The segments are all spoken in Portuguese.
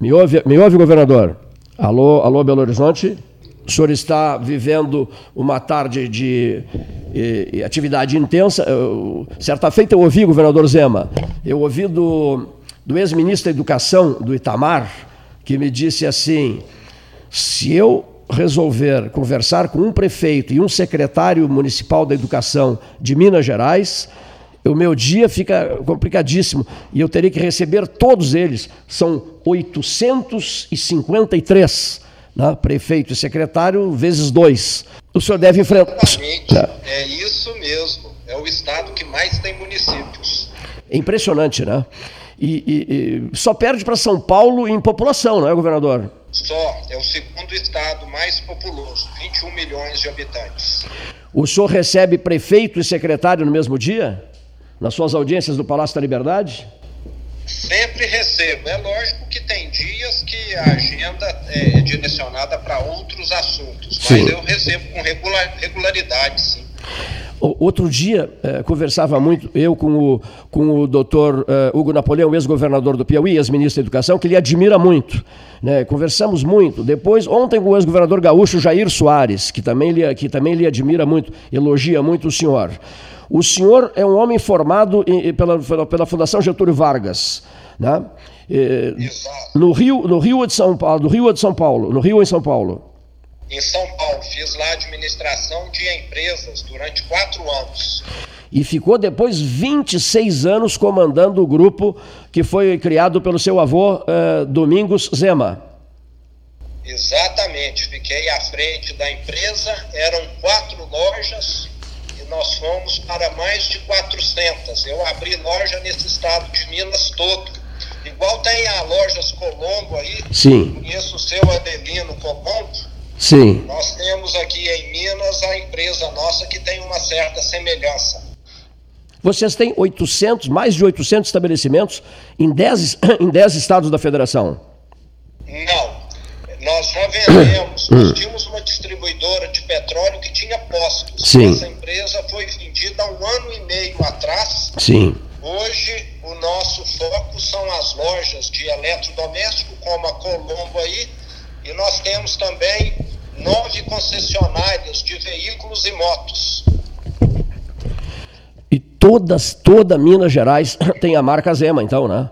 Me ouve, governador? Alô, alô, Belo Horizonte? O senhor está vivendo uma tarde de atividade intensa. Certa feita eu ouvi, governador Zema, eu ouvi do ex-ministro da Educação, do Itamar, que me disse assim: se eu resolver conversar com um prefeito e um secretário municipal da Educação de Minas Gerais, o meu dia fica complicadíssimo e eu teria que receber todos eles. São 853, né? Prefeito e secretário, vezes 2. O senhor deve enfrentar... Exatamente, é isso mesmo. É o estado que mais tem municípios. É impressionante, né? E só perde para São Paulo em população, não é, governador? Só, é o segundo estado mais populoso, 21 milhões de habitantes. O senhor recebe prefeito e secretário no mesmo dia? Nas suas audiências do Palácio da Liberdade? Sempre recebo. É lógico que tem dias que a agenda é direcionada para outros assuntos, sim, mas eu recebo com regularidade, sim. Outro dia, conversava muito eu com o doutor Hugo Napoleão, ex-governador do Piauí, ex-ministro da Educação, que ele admira muito, né? Conversamos muito. Depois, ontem, com o ex-governador gaúcho Jair Soares, que também lhe admira muito, elogia muito o senhor. O senhor é um homem formado pela Fundação Getúlio Vargas, né? No Rio ou em São Paulo? Em São Paulo, fiz lá administração de empresas durante 4 anos. E ficou depois 26 anos comandando o grupo que foi criado pelo seu avô, Domingos Zema. Exatamente, fiquei à frente da empresa, eram 4 lojas e nós fomos para mais de 400. Eu abri loja nesse estado de Minas todo. Igual tem a Lojas Colombo aí, sim, conheço o seu Adelino Colombo. Sim. Nós temos aqui em Minas a empresa nossa que tem uma certa semelhança. Vocês têm mais de 800 estabelecimentos em 10 estados da federação? Não, nós já vendemos, nós tínhamos uma distribuidora de petróleo que tinha postos. Sim. Essa empresa foi vendida há 1 ano e meio atrás. Sim. Hoje o nosso foco são as lojas de eletrodoméstico, como a Colombo aí. E nós temos também 9 concessionárias de veículos e motos. E toda Minas Gerais tem a marca Zema, então, né?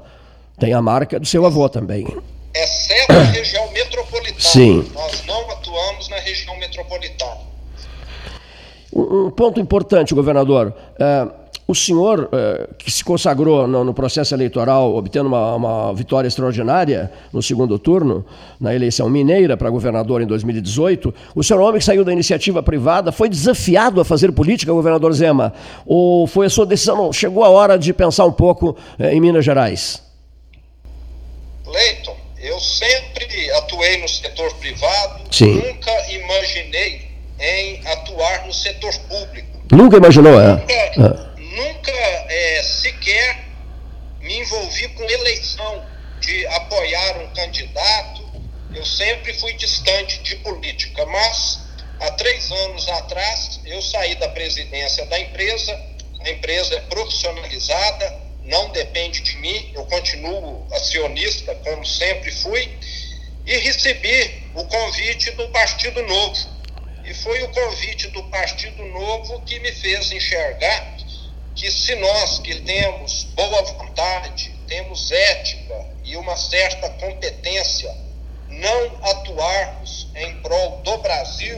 Tem a marca do seu avô também. Exceto a região metropolitana. Sim. Nós não atuamos na região metropolitana. Um ponto importante, governador. O senhor, que se consagrou no processo eleitoral, obtendo uma vitória extraordinária no segundo turno, na eleição mineira para governador em 2018, o senhor é um homem que saiu da iniciativa privada, foi desafiado a fazer política, governador Zema? Ou foi a sua decisão, não, chegou a hora de pensar um pouco em Minas Gerais? Leito, eu sempre atuei no setor privado, sim, nunca imaginei em atuar no setor público. Nunca imaginou, é? Nunca sequer me envolvi com eleição, de apoiar um candidato. Eu sempre fui distante de política, mas há 3 anos atrás eu saí da presidência da empresa, a empresa é profissionalizada, não depende de mim, eu continuo acionista, como sempre fui, e recebi o convite do Partido Novo. E foi o convite do Partido Novo que me fez enxergar que se nós que temos boa vontade, temos ética e uma certa competência, não atuarmos em prol do Brasil,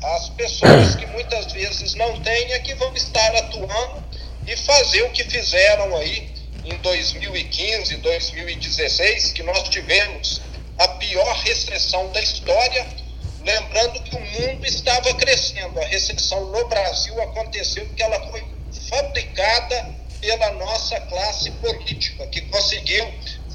as pessoas que muitas vezes não têm é que vão estar atuando e fazer o que fizeram aí em 2015, 2016, que nós tivemos a pior recessão da história. Lembrando que o mundo estava crescendo. A recessão no Brasil aconteceu porque ela foi fabricada pela nossa classe política, que conseguiu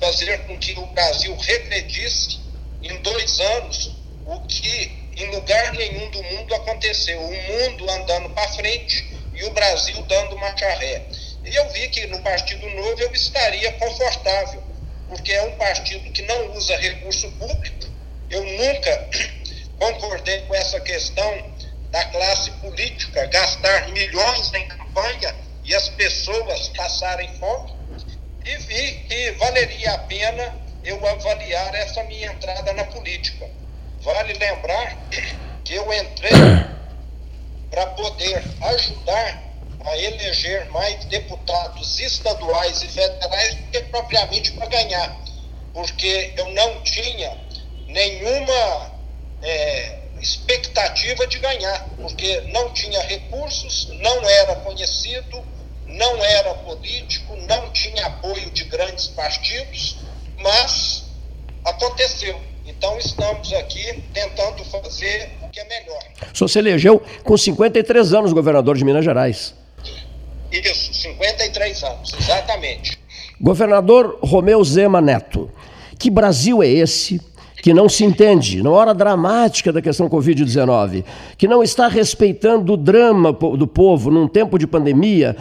fazer com que o Brasil regredisse em 2 anos, o que em lugar nenhum do mundo aconteceu. O mundo andando para frente e o Brasil dando marcha ré. E eu vi que no Partido Novo eu estaria confortável, porque é um partido que não usa recurso público. Eu nunca concordei com essa questão da classe política gastar milhões em campanha e as pessoas passarem fome, e vi que valeria a pena eu avaliar essa minha entrada na política. Vale lembrar que eu entrei para poder ajudar a eleger mais deputados estaduais e federais do que propriamente para ganhar, porque eu não tinha nenhuma expectativa de ganhar, porque não tinha recursos, não era conhecido, não era político, não tinha apoio de grandes partidos, mas aconteceu. Então estamos aqui tentando fazer o que é melhor. O senhor se elegeu com 53 anos governador de Minas Gerais. Isso, 53 anos, exatamente. Governador Romeu Zema Neto, que Brasil é esse que não se entende, na hora dramática da questão Covid-19, que não está respeitando o drama do povo num tempo de pandemia,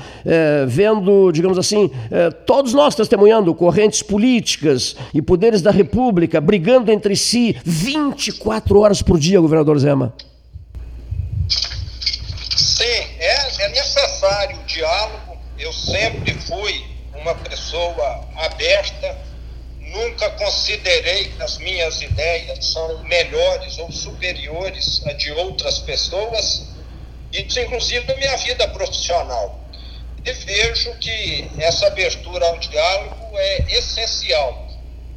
vendo, digamos assim, todos nós testemunhando correntes políticas e poderes da República brigando entre si 24 horas por dia, governador Zema? Sim, é necessário o diálogo. Eu sempre fui uma pessoa aberta, nunca considerei que as minhas ideias são melhores ou superiores a de outras pessoas, isso inclusive na minha vida profissional. E vejo que essa abertura ao diálogo é essencial.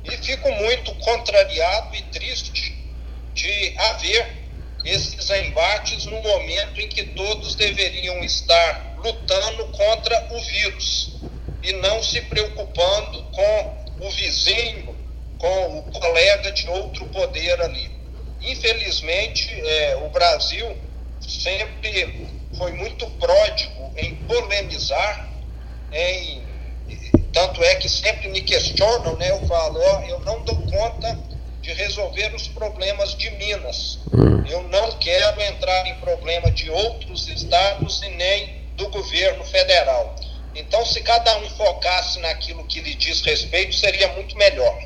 E fico muito contrariado e triste de haver esses embates no momento em que todos deveriam estar lutando contra o vírus e não se preocupando com o vizinho, com o colega de outro poder ali. Infelizmente, o Brasil sempre foi muito pródigo em polemizar, tanto é que sempre me questionam, né? Eu falo, eu não dou conta de resolver os problemas de Minas. Eu não quero entrar em problema de outros estados e nem do governo federal. Então, se cada um focasse naquilo que lhe diz respeito, seria muito melhor.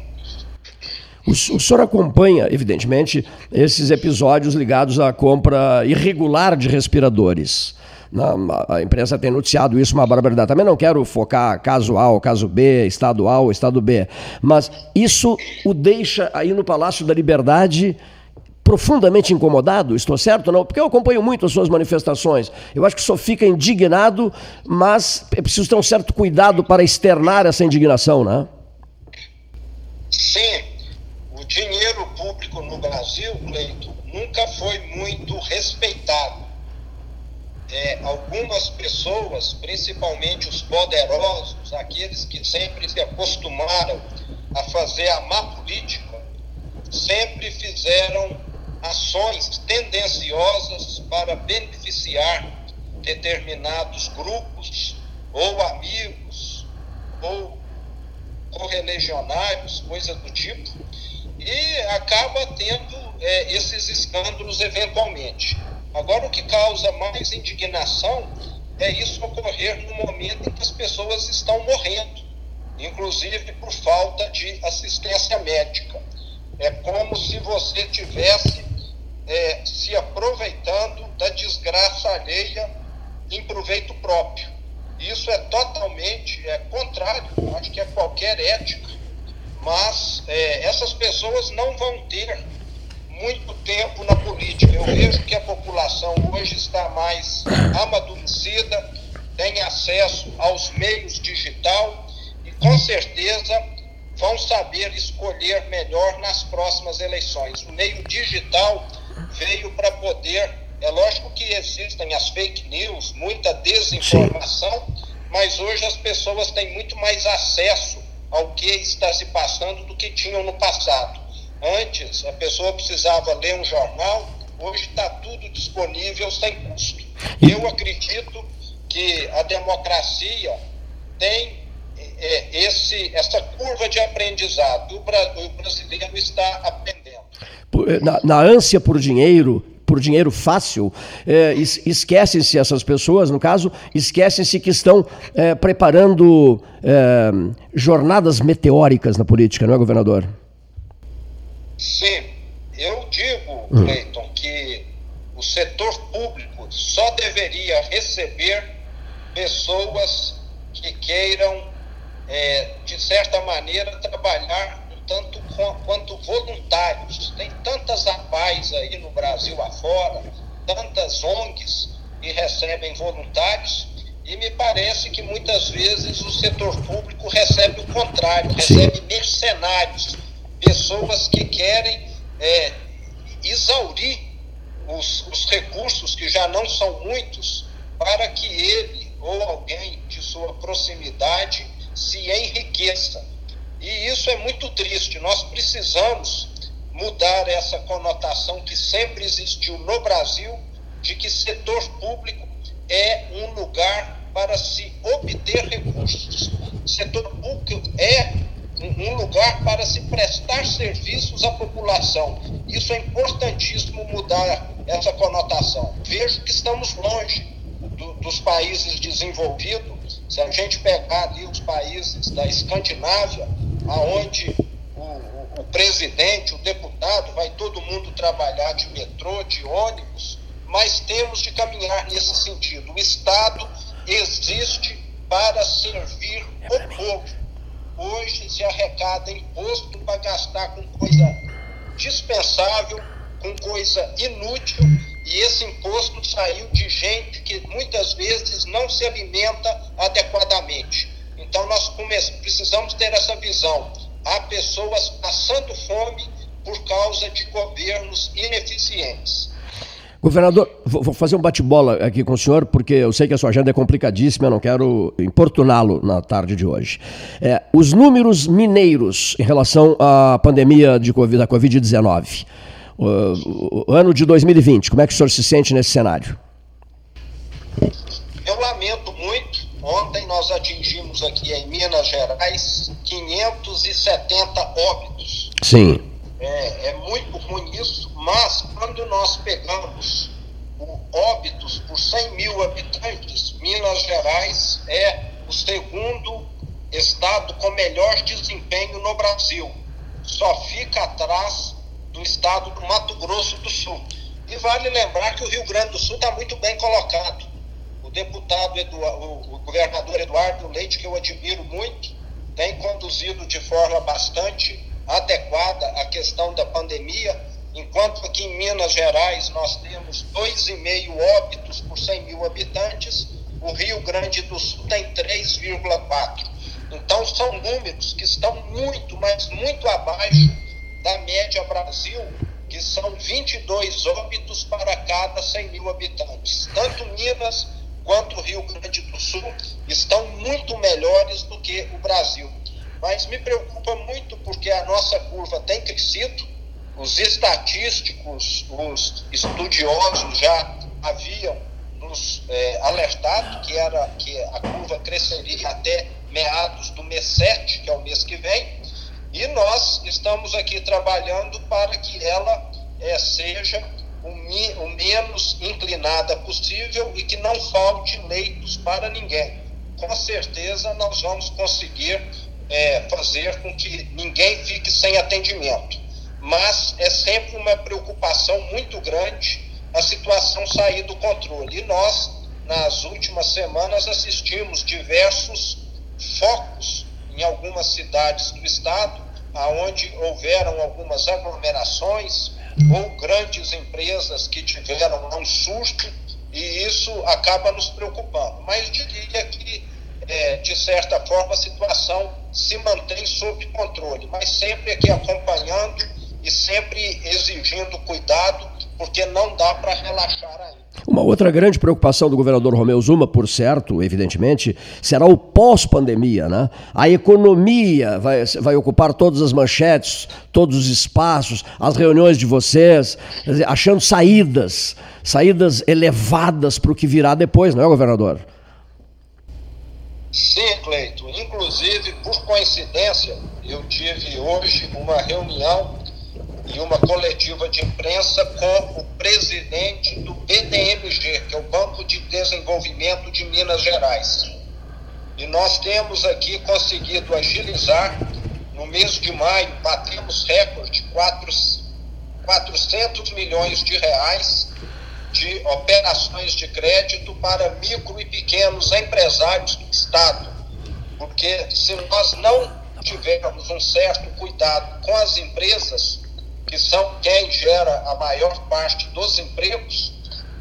O senhor acompanha, evidentemente, esses episódios ligados à compra irregular de respiradores. A imprensa tem noticiado isso, uma barbaridade. Também não quero focar caso A ou caso B, estado A ou estado B. Mas isso o deixa aí no Palácio da Liberdade profundamente incomodado, estou certo ou não? Porque eu acompanho muito as suas manifestações. Eu acho que o senhor fica indignado, mas é preciso ter um certo cuidado para externar essa indignação, né? Sim. O dinheiro público no Brasil, Cleito, nunca foi muito respeitado. Algumas pessoas, principalmente os poderosos, aqueles que sempre se acostumaram a fazer a má política, sempre fizeram ações tendenciosas para beneficiar determinados grupos ou amigos ou correligionários, coisa do tipo, e acaba tendo esses escândalos eventualmente. Agora, o que causa mais indignação é isso ocorrer no momento em que as pessoas estão morrendo, inclusive por falta de assistência médica. É como se você estivesse se aproveitando da desgraça alheia em proveito próprio. Isso é totalmente contrário, acho que é qualquer ética, mas essas pessoas não vão ter muito tempo na política. Eu vejo que a população hoje está mais amadurecida, tem acesso aos meios digital e com certeza vão saber escolher melhor nas próximas eleições. O meio digital veio para poder... É lógico que existem as fake news, muita desinformação, sim, mas hoje as pessoas têm muito mais acesso ao que está se passando do que tinham no passado. Antes, a pessoa precisava ler um jornal, hoje está tudo disponível sem custo. Eu acredito que a democracia tem essa curva de aprendizado. O brasileiro está aprendendo. Na ânsia por dinheiro fácil, esquecem-se essas pessoas, no caso, esquecem-se que estão preparando jornadas meteóricas na política, não é, governador? Sim. Eu digo, Cleiton, que o setor público só deveria receber pessoas que queiram de certa maneira trabalhar um tanto quanto voluntários. Tem tantas APAES aí no Brasil afora, tantas ONGs que recebem voluntários, e me parece que muitas vezes o setor público recebe o contrário, recebe mercenários, pessoas que querem exaurir os recursos, que já não são muitos, para que ele ou alguém de sua proximidade se enriqueça. E isso é muito triste. Nós precisamos mudar essa conotação que sempre existiu no Brasil, de que setor público é um lugar para se obter recursos. Setor público é um lugar para se prestar serviços à população. Isso é importantíssimo, mudar essa conotação. Vejo que estamos longe dos países desenvolvidos. Se a gente pegar ali os países da Escandinávia, onde o presidente, o deputado, vai todo mundo trabalhar de metrô, de ônibus, mas temos de caminhar nesse sentido. O Estado existe para servir o povo. Hoje se arrecada imposto para gastar com coisa dispensável, com coisa inútil, e esse imposto saiu de gente que muitas vezes não se alimenta adequadamente. Então nós precisamos ter essa visão. Há pessoas passando fome por causa de governos ineficientes. Governador, vou fazer um bate-bola aqui com o senhor, porque eu sei que a sua agenda é complicadíssima, eu não quero importuná-lo na tarde de hoje. Os números mineiros em relação à pandemia da Covid-19, o ano de 2020, como é que o senhor se sente nesse cenário? Eu lamento muito. Ontem nós atingimos aqui em Minas Gerais 570 óbitos. Sim. É muito ruim isso, mas quando nós pegamos óbitos por 100 mil habitantes, Minas Gerais é o segundo estado com melhor desempenho no Brasil. Só fica atrás do estado do Mato Grosso do Sul. E vale lembrar que o Rio Grande do Sul está muito bem colocado. O governador Eduardo Leite, que eu admiro muito, tem conduzido de forma bastante adequada à questão da pandemia, enquanto aqui em Minas Gerais nós temos 2,5 óbitos por 100 mil habitantes, o Rio Grande do Sul tem 3,4. Então são números que estão muito, mas muito abaixo da média Brasil, que são 22 óbitos para cada 100 mil habitantes. Tanto Minas quanto o Rio Grande do Sul estão muito melhores do que o Brasil. Mas me preocupa muito porque a nossa curva tem crescido, os estatísticos, os estudiosos já haviam nos alertado que a curva cresceria até meados do mês 7, que é o mês que vem, e nós estamos aqui trabalhando para que ela seja o menos inclinada possível e que não falte leitos para ninguém. Com certeza nós vamos conseguir fazer com que ninguém fique sem atendimento, mas é sempre uma preocupação muito grande a situação sair do controle, e nós nas últimas semanas assistimos diversos focos em algumas cidades do estado, onde houveram algumas aglomerações ou grandes empresas que tiveram um surto, e isso acaba nos preocupando, mas diria que de certa forma a situação se mantém sob controle, mas sempre aqui acompanhando e sempre exigindo cuidado, porque não dá para relaxar ainda. Uma outra grande preocupação do governador Romeu Zema, por certo, evidentemente, será o pós-pandemia, né? A economia vai ocupar todas as manchetes, todos os espaços, as reuniões de vocês, achando saídas elevadas para o que virá depois, não é, governador? Sim, Cleito. Inclusive, por coincidência, eu tive hoje uma reunião e uma coletiva de imprensa com o presidente do BDMG, que é o Banco de Desenvolvimento de Minas Gerais. E nós temos aqui conseguido agilizar. No mês de maio, batemos recorde, 400 milhões de reais de operações de crédito para micro e pequenos empresários do estado, porque se nós não tivermos um certo cuidado com as empresas, que são quem gera a maior parte dos empregos,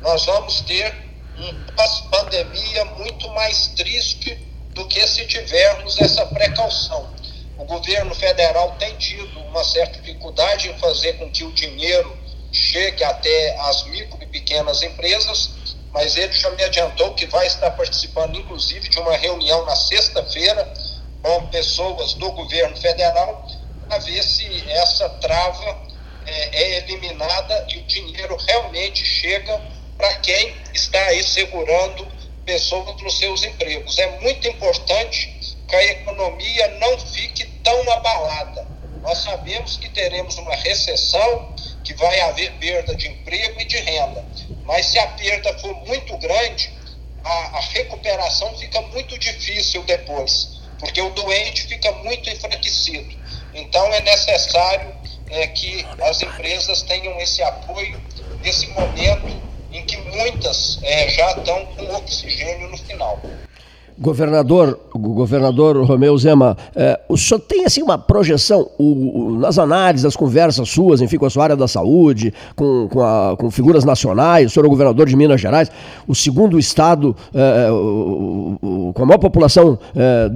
nós vamos ter uma pós-pandemia muito mais triste do que se tivermos essa precaução. O governo federal tem tido uma certa dificuldade em fazer com que o dinheiro chegue até as micro e pequenas empresas, mas ele já me adiantou que vai estar participando, inclusive, de uma reunião na sexta-feira com pessoas do governo federal para ver se essa trava é eliminada e o dinheiro realmente chega para quem está aí segurando pessoas nos seus empregos. É muito importante que a economia não fique tão abalada. Nós sabemos que teremos uma recessão, que vai haver perda de emprego e de renda, mas se a perda for muito grande, a recuperação fica muito difícil depois, porque o doente fica muito enfraquecido. Então é necessário que as empresas tenham esse apoio nesse momento em que muitas já estão com oxigênio no final. Governador Romeu Zema, o senhor tem assim uma projeção nas análises, das conversas suas, enfim, com a sua área da saúde, com figuras nacionais, o senhor é o governador de Minas Gerais, o segundo estado com a maior população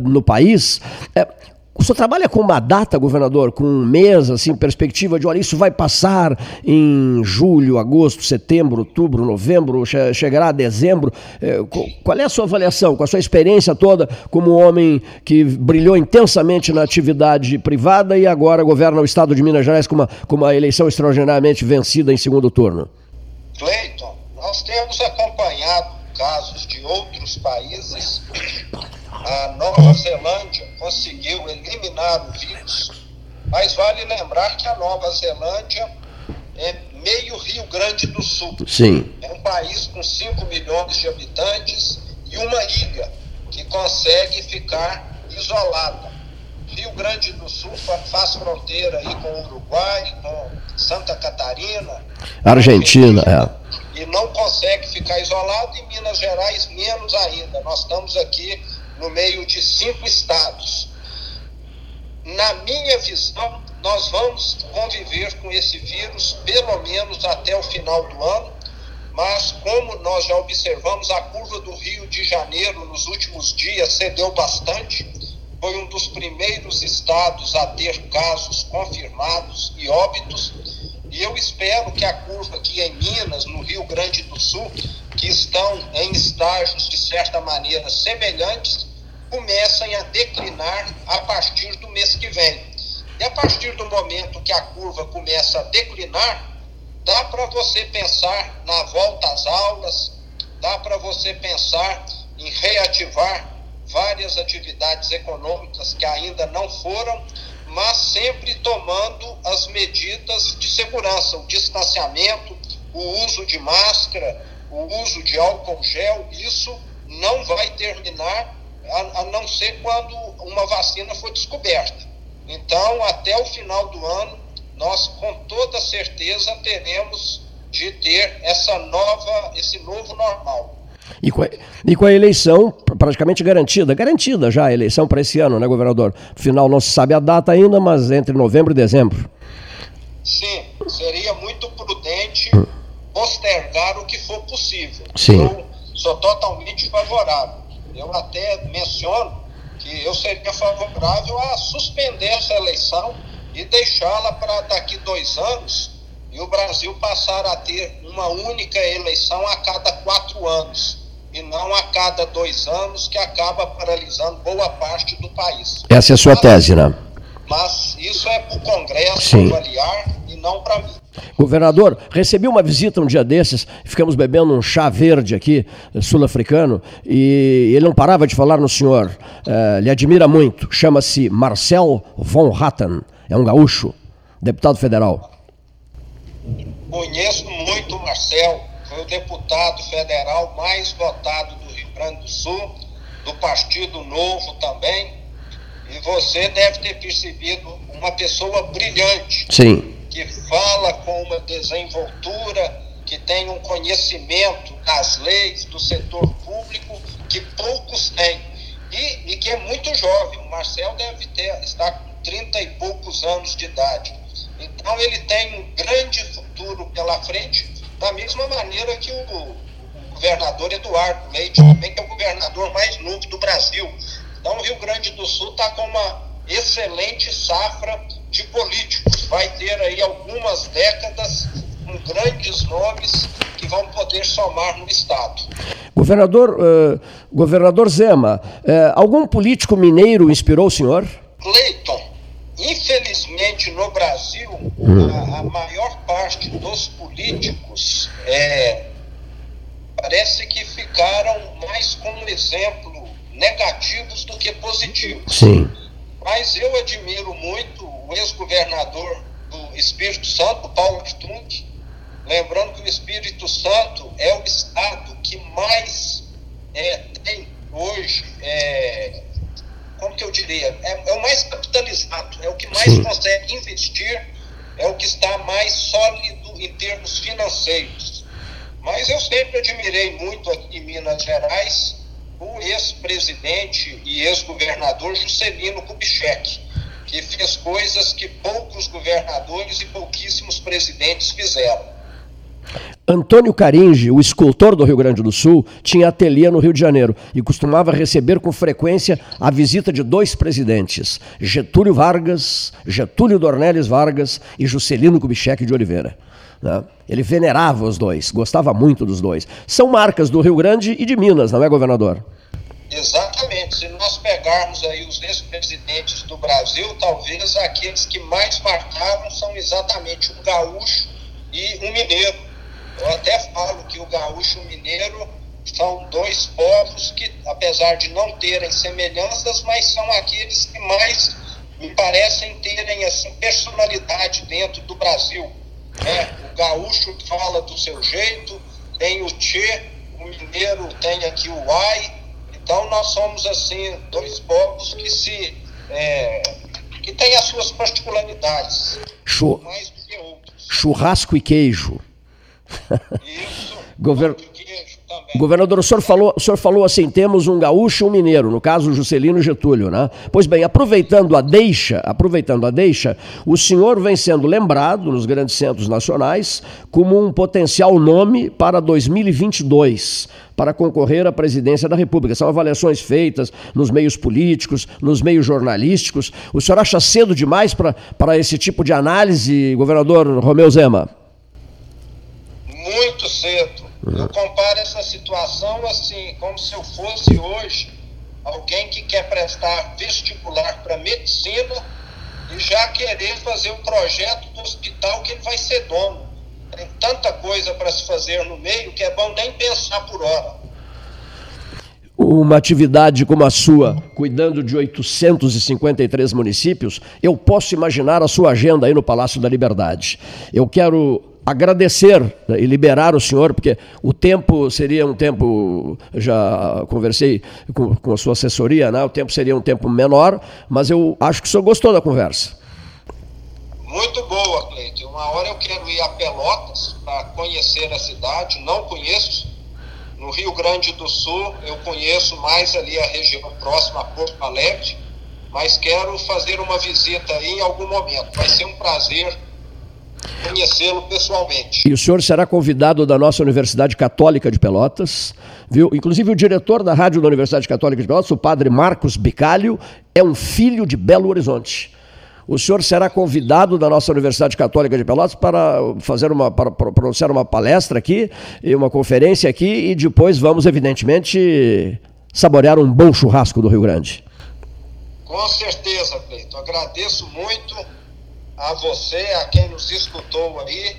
no país. O senhor trabalha com uma data, governador, com um mês, assim, perspectiva de, olha, isso vai passar em julho, agosto, setembro, outubro, novembro, chegará a dezembro. Qual é a sua avaliação, com a sua experiência toda, como um homem que brilhou intensamente na atividade privada e agora governa o estado de Minas Gerais com uma eleição extraordinariamente vencida em segundo turno? Cleiton, nós temos acompanhado casos de outros países. A Nova Zelândia conseguiu eliminar o vírus, mas vale lembrar que a Nova Zelândia é meio Rio Grande do Sul. Sim. É um país com 5 milhões de habitantes e uma ilha que consegue ficar isolada. Rio Grande do Sul faz fronteira aí com o Uruguai, com Santa Catarina, Argentina. E não consegue ficar isolado, e Minas Gerais menos ainda. Nós estamos aqui no meio de 5 estados. Na minha visão, nós vamos conviver com esse vírus pelo menos até o final do ano, mas como nós já observamos, a curva do Rio de Janeiro nos últimos dias cedeu bastante, foi um dos primeiros estados a ter casos confirmados e óbitos, e eu espero que a curva aqui em Minas, no Rio Grande do Sul, que estão em estágios de certa maneira semelhantes, comecem a declinar a partir do mês que vem. E a partir do momento que a curva começa a declinar, dá para você pensar na volta às aulas, dá para você pensar em reativar várias atividades econômicas que ainda não foram, mas sempre tomando as medidas de segurança, o distanciamento, o uso de máscara, o uso de álcool gel. Isso não vai terminar a não ser quando uma vacina for descoberta. Então, até o final do ano, nós com toda certeza teremos de ter esse novo normal. E com a eleição praticamente garantida já a eleição para esse ano, né, governador? Afinal, não se sabe a data ainda, mas entre novembro e dezembro. Sim, seria muito prudente postergar o que for possível. Sim. Eu sou totalmente favorável. Eu até menciono que eu seria favorável a suspender essa eleição e deixá-la para daqui 2 anos e o Brasil passar a ter uma única eleição a cada 4 anos e não a cada 2 anos, que acaba paralisando boa parte do país. Essa é a sua tese, né? Mas isso é para o Congresso avaliar e não para mim. Governador, recebi uma visita um dia desses, ficamos bebendo um chá verde aqui, sul-africano, e ele não parava de falar no senhor. Lhe admira muito, chama-se Marcel van Hattem, é um gaúcho, deputado federal. Conheço muito o Marcel, foi o deputado federal mais votado do Rio Grande do Sul, do Partido Novo também. E você deve ter percebido uma pessoa brilhante. Sim. Que fala com uma desenvoltura, que tem um conhecimento das leis do setor público que poucos têm. e que é muito jovem. O Marcel deve estar com 30 e poucos anos de idade. Então ele tem um grande futuro pela frente, da mesma maneira que o governador Eduardo Leite, também, que é o governador mais novo do Brasil. Então o Rio Grande do Sul está com uma excelente safra de políticos. Vai ter aí algumas décadas com grandes nomes que vão poder somar no Estado. Governador Zema, algum político mineiro inspirou o senhor? Cleiton, infelizmente no Brasil, a maior parte dos políticos parece que ficaram mais como exemplo negativos do que positivos. Sim. Mas eu admiro muito o ex-governador do Espírito Santo, Paulo de Tunck, lembrando que o Espírito Santo é o estado que mais tem hoje, é o mais capitalizado, é o que mais Sim. consegue investir, é o que está mais sólido em termos financeiros. Mas eu sempre admirei muito aqui em Minas Gerais o ex-presidente e ex-governador Juscelino Kubitschek, que fez coisas que poucos governadores e pouquíssimos presidentes fizeram. Antônio Caringe, o escultor do Rio Grande do Sul, tinha ateliê no Rio de Janeiro e costumava receber com frequência a visita de dois presidentes, Getúlio Dornelles Vargas e Juscelino Kubitschek de Oliveira. Ele venerava os dois, gostava muito dos dois. São marcas do Rio Grande e de Minas, não é, governador? Exatamente. Se nós pegarmos aí os ex-presidentes do Brasil, talvez aqueles que mais marcaram são exatamente um gaúcho e um mineiro. Eu até falo que o gaúcho e o mineiro são dois povos que, apesar de não terem semelhanças, mas são aqueles que mais me parecem terem assim, personalidade dentro do Brasil. O gaúcho fala do seu jeito, tem o tchê, o mineiro tem aqui o ai. Então nós somos assim dois povos que que têm as suas particularidades. Mais do que outros. Churrasco e queijo. Isso, Governador, o senhor falou assim, temos um gaúcho e um mineiro, no caso o Juscelino e Getúlio, né? Pois bem, aproveitando a deixa, o senhor vem sendo lembrado nos grandes centros nacionais como um potencial nome para 2022, para concorrer à presidência da República. São avaliações feitas nos meios políticos, nos meios jornalísticos. O senhor acha cedo demais para esse tipo de análise, governador Romeu Zema? Muito cedo. Eu comparo essa situação assim, como se eu fosse hoje alguém que quer prestar vestibular para medicina e já querer fazer um projeto do hospital que ele vai ser dono. Tem tanta coisa para se fazer no meio que é bom nem pensar por hora. Uma atividade como a sua, cuidando de 853 municípios, eu posso imaginar a sua agenda aí no Palácio da Liberdade. Eu quero agradecer e liberar o senhor, porque o tempo seria um tempo, já conversei com a sua assessoria, né? O tempo seria um tempo menor, mas eu acho que o senhor gostou da conversa. Muito boa, Cleide. Uma hora eu quero ir a Pelotas para conhecer a cidade, não conheço. No Rio Grande do Sul eu conheço mais ali a região próxima a Porto Alegre, mas quero fazer uma visita aí em algum momento. Vai ser um prazer conhecê-lo pessoalmente. E o senhor será convidado da nossa Universidade Católica de Pelotas, viu? Inclusive o diretor da rádio da Universidade Católica de Pelotas, o padre Marcos Bicalho, é um filho de Belo Horizonte. O senhor será convidado da nossa Universidade Católica de Pelotas para fazer para pronunciar uma palestra aqui, e uma conferência aqui, e depois vamos, evidentemente, saborear um bom churrasco do Rio Grande. Com certeza, Cleito. Agradeço muito a você, a quem nos escutou aí.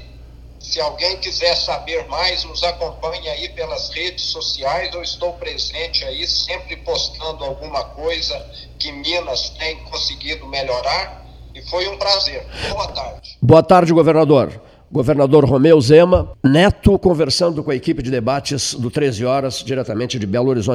Se alguém quiser saber mais, nos acompanhe aí pelas redes sociais. Eu estou presente aí, sempre postando alguma coisa que Minas tem conseguido melhorar. E foi um prazer. Boa tarde. Boa tarde, governador. Governador Romeu Zema, Neto, conversando com a equipe de debates do 13 Horas, diretamente de Belo Horizonte.